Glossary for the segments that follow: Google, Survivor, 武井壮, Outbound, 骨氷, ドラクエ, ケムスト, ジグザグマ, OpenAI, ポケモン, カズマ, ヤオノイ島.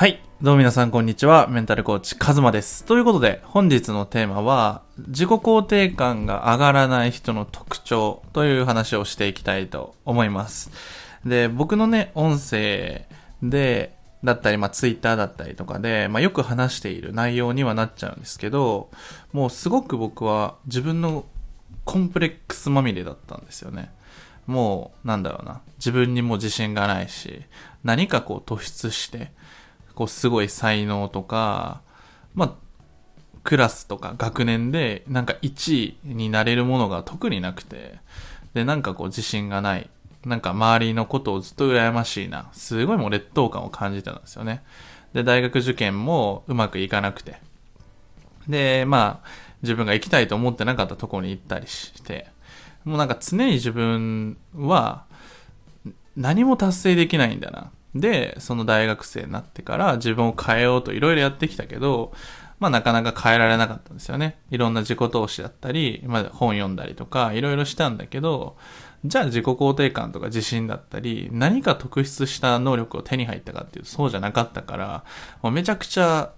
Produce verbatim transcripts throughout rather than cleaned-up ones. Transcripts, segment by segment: はい。どうも皆さん、こんにちは。メンタルコーチ、カズマです。ということで、本日のテーマは、自己肯定感が上がらない人の特徴という話をしていきたいと思います。で、僕のね、音声で、だったり、まあ、ツイッターだったりとかで、まあ、よく話している内容にはなっちゃうんですけど、もうすごく僕は自分のコンプレックスまみれだったんですよね。もう、なんだろうな。自分にも自信がないし、何かこう突出して、こうすごい才能とか、まあ、クラスとか学年でなんかいちいになれるものが特になくて、で、なんかこう自信がない、なんか周りのことをずっと羨ましいな、すごいもう劣等感を感じてたんですよね。で、大学受験もうまくいかなくて、で、まあ、自分が行きたいと思ってなかったところに行ったりして、もうなんか常に自分は何も達成できないんだな。で、その大学生になってから自分を変えようといろいろやってきたけど、まあなかなか変えられなかったんですよね。いろんな自己投資だったり、まあ本読んだりとかいろいろしたんだけど、じゃあ自己肯定感とか自信だったり、何か特筆した能力を手に入ったかっていうとそうじゃなかったから、もうめちゃくちゃ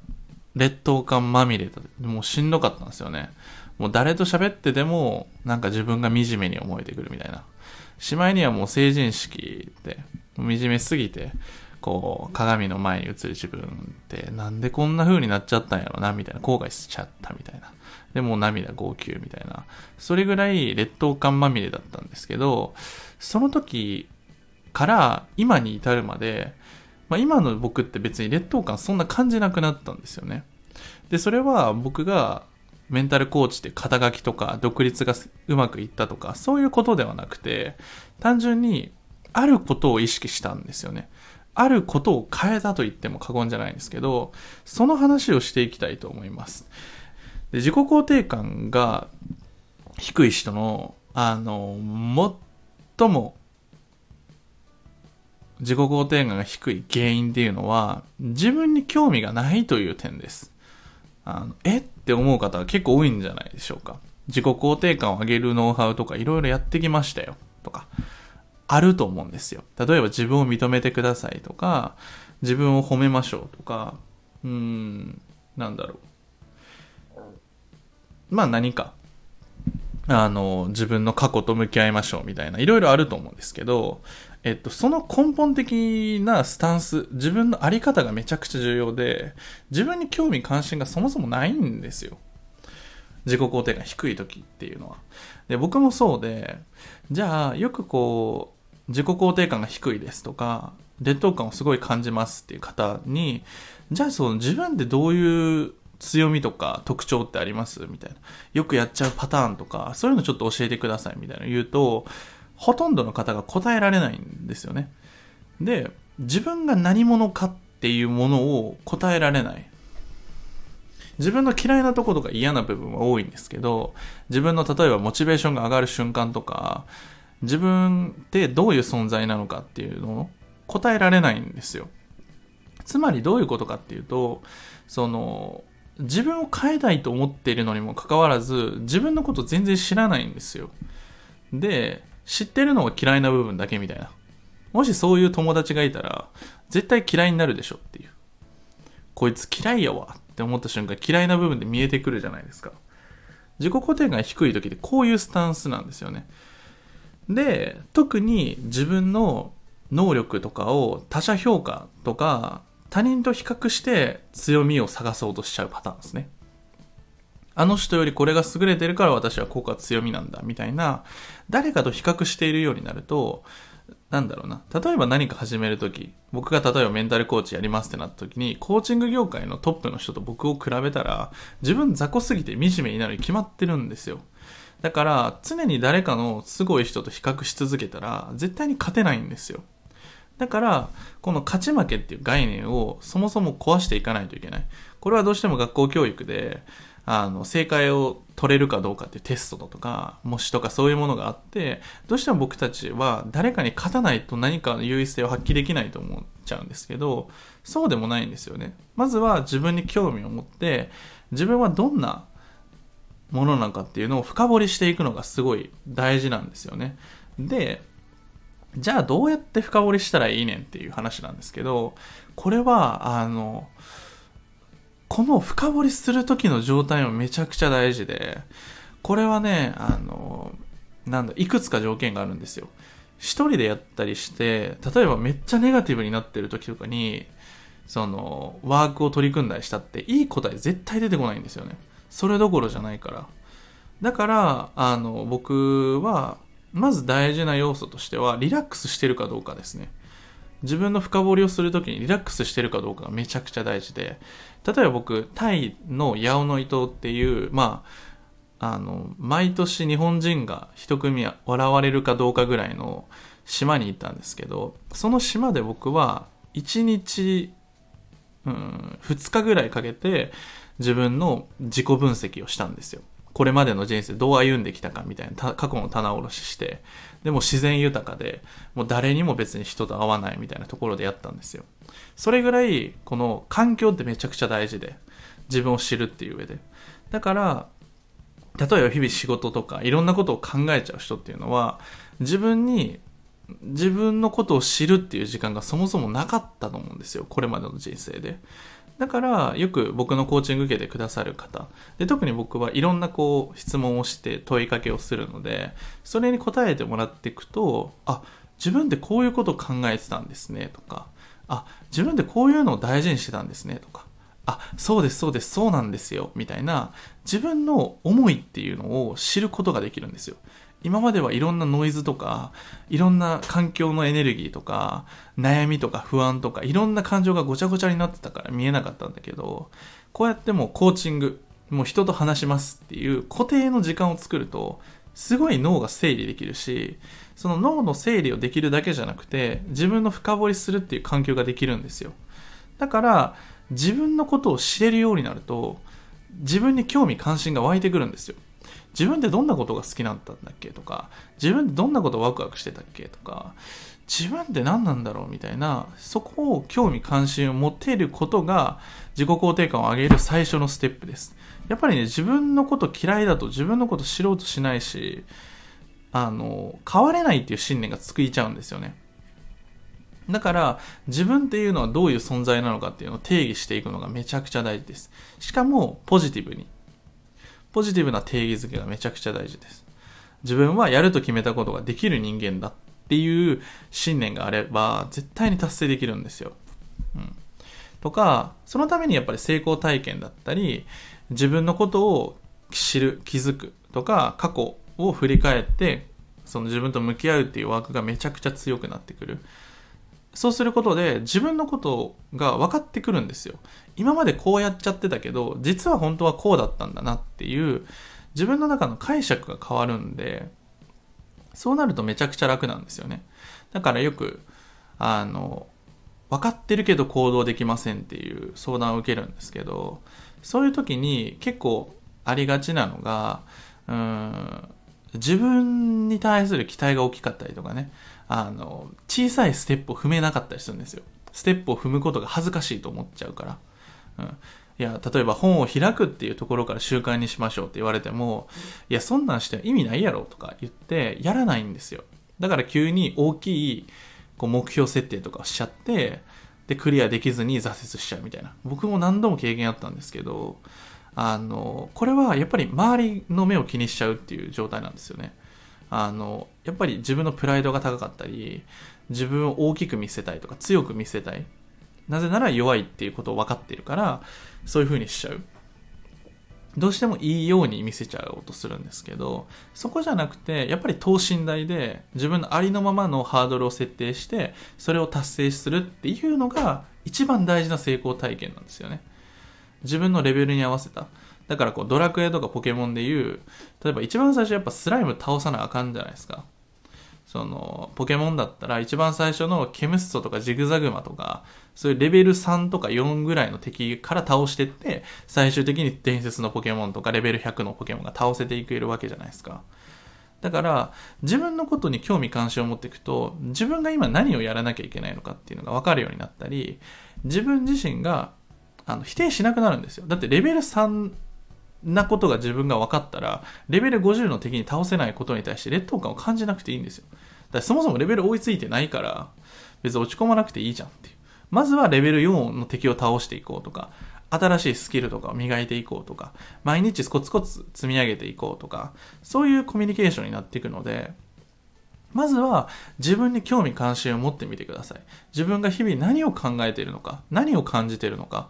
劣等感まみれた、もうしんどかったんですよね。もう誰と喋ってでもなんか自分が惨めに思えてくるみたいな。しまいにはもう成人式って、惨めすぎてこう鏡の前に映る自分ってなんでこんな風になっちゃったんやろなみたいな、後悔しちゃったみたいな、でもう涙号泣みたいな、それぐらい劣等感まみれだったんですけど、その時から今に至るまで、まあ、今の僕って別に劣等感そんな感じなくなったんですよね。で、それは僕がメンタルコーチって肩書きとか独立がうまくいったとかそういうことではなくて、単純にあることを意識したんですよね。あることを変えたと言っても過言じゃないんですけど、その話をしていきたいと思います。で、自己肯定感が低い人の、あの、最も自己肯定感が低い原因っていうのは、自分に興味がないという点です。あの、えって思う方は結構多いんじゃないでしょうか。自己肯定感を上げるノウハウとかいろいろやってきましたよとか。あると思うんですよ。例えば自分を認めてくださいとか、自分を褒めましょうとか、うーん、なんだろう。まあ何か、あの、自分の過去と向き合いましょうみたいな、いろいろあると思うんですけど、えっと、その根本的なスタンス、自分のあり方がめちゃくちゃ重要で、自分に興味関心がそもそもないんですよ。自己肯定感低い時っていうのは。で、僕もそうで、じゃあよくこう、自己肯定感が低いですとか劣等感をすごい感じますっていう方に、じゃあその自分でどういう強みとか特徴ってありますみたいな、よくやっちゃうパターンとかそういうのちょっと教えてくださいみたいな言うと、ほとんどの方が答えられないんですよね。で、自分が何者かっていうものを答えられない、自分の嫌いなところとか嫌な部分は多いんですけど、自分の例えばモチベーションが上がる瞬間とか、自分ってどういう存在なのかっていうのを答えられないんですよ。つまりどういうことかっていうと、その自分を変えたいと思っているのにもかかわらず、自分のこと全然知らないんですよ。で、知ってるのは嫌いな部分だけみたいな。もしそういう友達がいたら、絶対嫌いになるでしょっていう。こいつ嫌いやわって思った瞬間、嫌いな部分で見えてくるじゃないですか。自己肯定感が低い時ってこういうスタンスなんですよね。で、特に自分の能力とかを他者評価とか他人と比較して強みを探そうとしちゃうパターンですね。あの人よりこれが優れてるから私はここが強みなんだみたいな、誰かと比較しているようになると、なんだろうな、例えば何か始めるとき、僕が例えばメンタルコーチやりますってなったときに、コーチング業界のトップの人と僕を比べたら、自分雑魚すぎて惨めになるに決まってるんですよ。だから常に誰かのすごい人と比較し続けたら絶対に勝てないんですよ。だからこの勝ち負けっていう概念をそもそも壊していかないといけない。これはどうしても学校教育であの正解を取れるかどうかっていうテストとか模試とかそういうものがあって、どうしても僕たちは誰かに勝たないと何かの優位性を発揮できないと思っちゃうんですけど、そうでもないんですよね。まずは自分に興味を持って、自分はどんなものなんかっていうのを深掘りしていくのがすごい大事なんですよね。で、じゃあどうやって深掘りしたらいいねんっていう話なんですけど、これはあのこの深掘りする時の状態もめちゃくちゃ大事で、これはねあのなんだいくつか条件があるんですよ。一人でやったりして、例えばめっちゃネガティブになってる時とかにそのワークを取り組んだりしたっていい答え絶対出てこないんですよね。それどころじゃないから。だからあの僕はまず大事な要素としてはリラックスしてるかどうかですね。自分の深掘りをするときにリラックスしてるかどうかがめちゃくちゃ大事で、例えば僕タイのヤオノイ島っていう、まあ、あの毎年日本人が一組笑われるかどうかぐらいの島に行ったんですけど、その島で僕はいちにち、うん、ふつかぐらいかけて自分の自己分析をしたんですよ。これまでの人生どう歩んできたかみたいな過去の棚卸しして、でも自然豊かでもう誰にも別に人と会わないみたいなところでやったんですよ。それぐらいこの環境ってめちゃくちゃ大事で、自分を知るっていう上で、だから例えば日々仕事とかいろんなことを考えちゃう人っていうのは自分に自分のことを知るっていう時間がそもそもなかったと思うんですよ、これまでの人生で。だからよく僕のコーチング受けてくださる方で、特に僕はいろんなこう質問をして問いかけをするので、それに答えてもらっていくと、あ、自分ってこういうことを考えてたんですねとか、あ、自分ってこういうのを大事にしてたんですねとか、あ、そうですそうですそうなんですよみたいな自分の思いっていうのを知ることができるんですよ。今まではいろんなノイズとかいろんな環境のエネルギーとか悩みとか不安とかいろんな感情がごちゃごちゃになってたから見えなかったんだけど、こうやってもうコーチング、もう人と話しますっていう固定の時間を作るとすごい脳が整理できるし、その脳の整理をできるだけじゃなくて自分の深掘りするっていう環境ができるんですよ。だから自分のことを知れるようになると自分に興味関心が湧いてくるんですよ。自分ってどんなことが好きだったんだっけとか、自分ってどんなことワクワクしてたっけとか、自分って何なんだろうみたいな、そこを興味関心を持てることが自己肯定感を上げる最初のステップです。やっぱりね、自分のこと嫌いだと自分のこと知ろうとしないし、あの変われないっていう信念がついちゃうんですよね。だから自分っていうのはどういう存在なのかっていうのを定義していくのがめちゃくちゃ大事です。しかもポジティブに、ポジティブな定義づけがめちゃくちゃ大事です。自分はやると決めたことができる人間だっていう信念があれば絶対に達成できるんですよ、うん、とか、そのためにやっぱり成功体験だったり自分のことを知る、気づくとか過去を振り返ってその自分と向き合うっていうワークがめちゃくちゃ強くなってくる。そうすることで自分のことが分かってくるんですよ。今までこうやっちゃってたけど実は本当はこうだったんだなっていう自分の中の解釈が変わるんで、そうなるとめちゃくちゃ楽なんですよね。だからよくあの分かってるけど行動できませんっていう相談を受けるんですけど、そういう時に結構ありがちなのが、うーん、自分に対する期待が大きかったりとかね、あの小さいステップを踏めなかったりするんですよ。ステップを踏むことが恥ずかしいと思っちゃうから、うん、いや例えば本を開くっていうところから習慣にしましょうって言われても、いやそんなんして意味ないやろとか言ってやらないんですよ。だから急に大きいこう目標設定とかをしちゃって、でクリアできずに挫折しちゃうみたいな、僕も何度も経験あったんですけど、あのこれはやっぱり周りの目を気にしちゃうっていう状態なんですよね。あのやっぱり自分のプライドが高かったり、自分を大きく見せたいとか強く見せたい、なぜなら弱いっていうことを分かっているからそういう風にしちゃう、どうしてもいいように見せちゃおうとするんですけど、そこじゃなくてやっぱり等身大で自分のありのままのハードルを設定してそれを達成するっていうのが一番大事な成功体験なんですよね。自分のレベルに合わせた。だからこうドラクエとかポケモンでいう、例えば一番最初やっぱスライム倒さなあかんじゃないですか。そのポケモンだったら一番最初のケムストとかジグザグマとかそういうレベルさんとかよんぐらいの敵から倒してって、最終的に伝説のポケモンとかレベルひゃくのポケモンが倒せていけるわけじゃないですか。だから自分のことに興味関心を持っていくと、自分が今何をやらなきゃいけないのかっていうのが分かるようになったり、自分自身があの否定しなくなるんですよ。だってレベルさんなことが自分が分かったらレベルごじゅうの敵に倒せないことに対して劣等感を感じなくていいんですよ。からそもそもレベル追いついてないから別に落ち込まなくていいじゃんっていう。まずはレベルよんの敵を倒していこうとか、新しいスキルとかを磨いていこうとか、毎日コツコツ積み上げていこうとか、そういうコミュニケーションになっていくので、まずは自分に興味関心を持ってみてください。自分が日々何を考えているのか、何を感じているのか、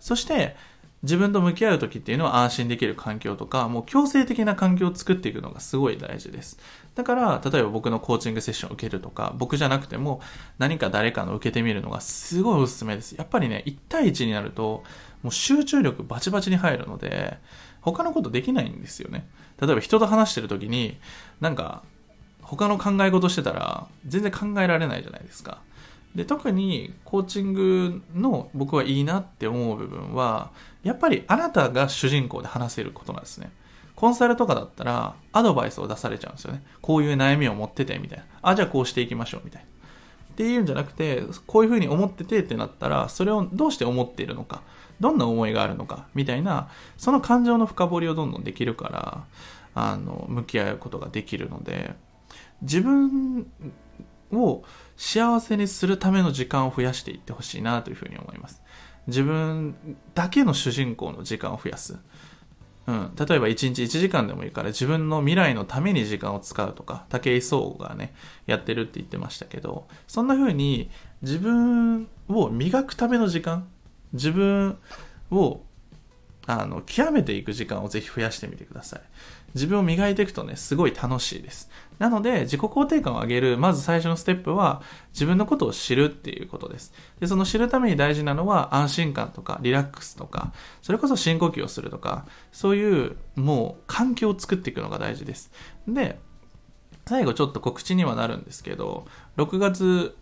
そして自分と向き合う時っていうのは安心できる環境とか、もう強制的な環境を作っていくのがすごい大事です。だから例えば僕のコーチングセッションを受けるとか、僕じゃなくても何か誰かの受けてみるのがすごいおすすめです。やっぱりね、いち対いちになるともう集中力バチバチに入るので、他のことできないんですよね。例えば人と話してる時になんか他の考え事してたら全然考えられないじゃないですか。で、特にコーチングの僕はいいなって思う部分は、やっぱりあなたが主人公で話せることなんですね。コンサルとかだったらアドバイスを出されちゃうんですよね。こういう悩みを持っててみたいな、あ、じゃあこうしていきましょうみたいなっていうんじゃなくて、こういうふうに思っててってなったら、それをどうして思っているのか、どんな思いがあるのかみたいな、その感情の深掘りをどんどんできるから、あの向き合うことができるので、自分を幸せにするための時間を増やしていってほしいなというふうに思います。自分だけの主人公の時間を増やす、うん、例えばいちにちいちじかんでもいいから自分の未来のために時間を使うとか、武井壮がねやってるって言ってましたけど、そんな風に自分を磨くための時間、自分をあの極めていく時間をぜひ増やしてみてください。自分を磨いていくとね、すごい楽しいです。なので自己肯定感を上げるまず最初のステップは自分のことを知るっていうことです。で、その知るために大事なのは安心感とかリラックスとか、それこそ深呼吸をするとか、そういうもう環境を作っていくのが大事です。で、最後ちょっと告知にはなるんですけど、ろくがつ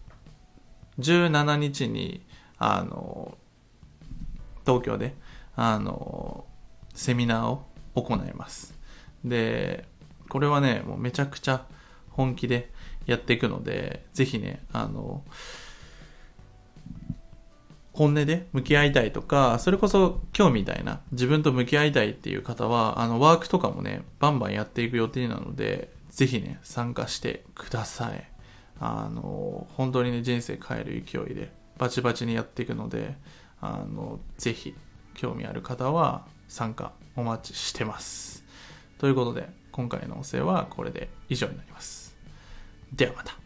じゅうしちにちにあの東京であのセミナーを行います。で、これはねもうめちゃくちゃ本気でやっていくので、ぜひねあの本音で向き合いたいとか、それこそ今日みたいな自分と向き合いたいっていう方は、あのワークとかもねバンバンやっていく予定なので、ぜひね参加してください。あの本当にね人生変える勢いでバチバチにやっていくので、あのぜひ興味ある方は参加お待ちしてます。ということで今回の音声はこれで以上になります。ではまた。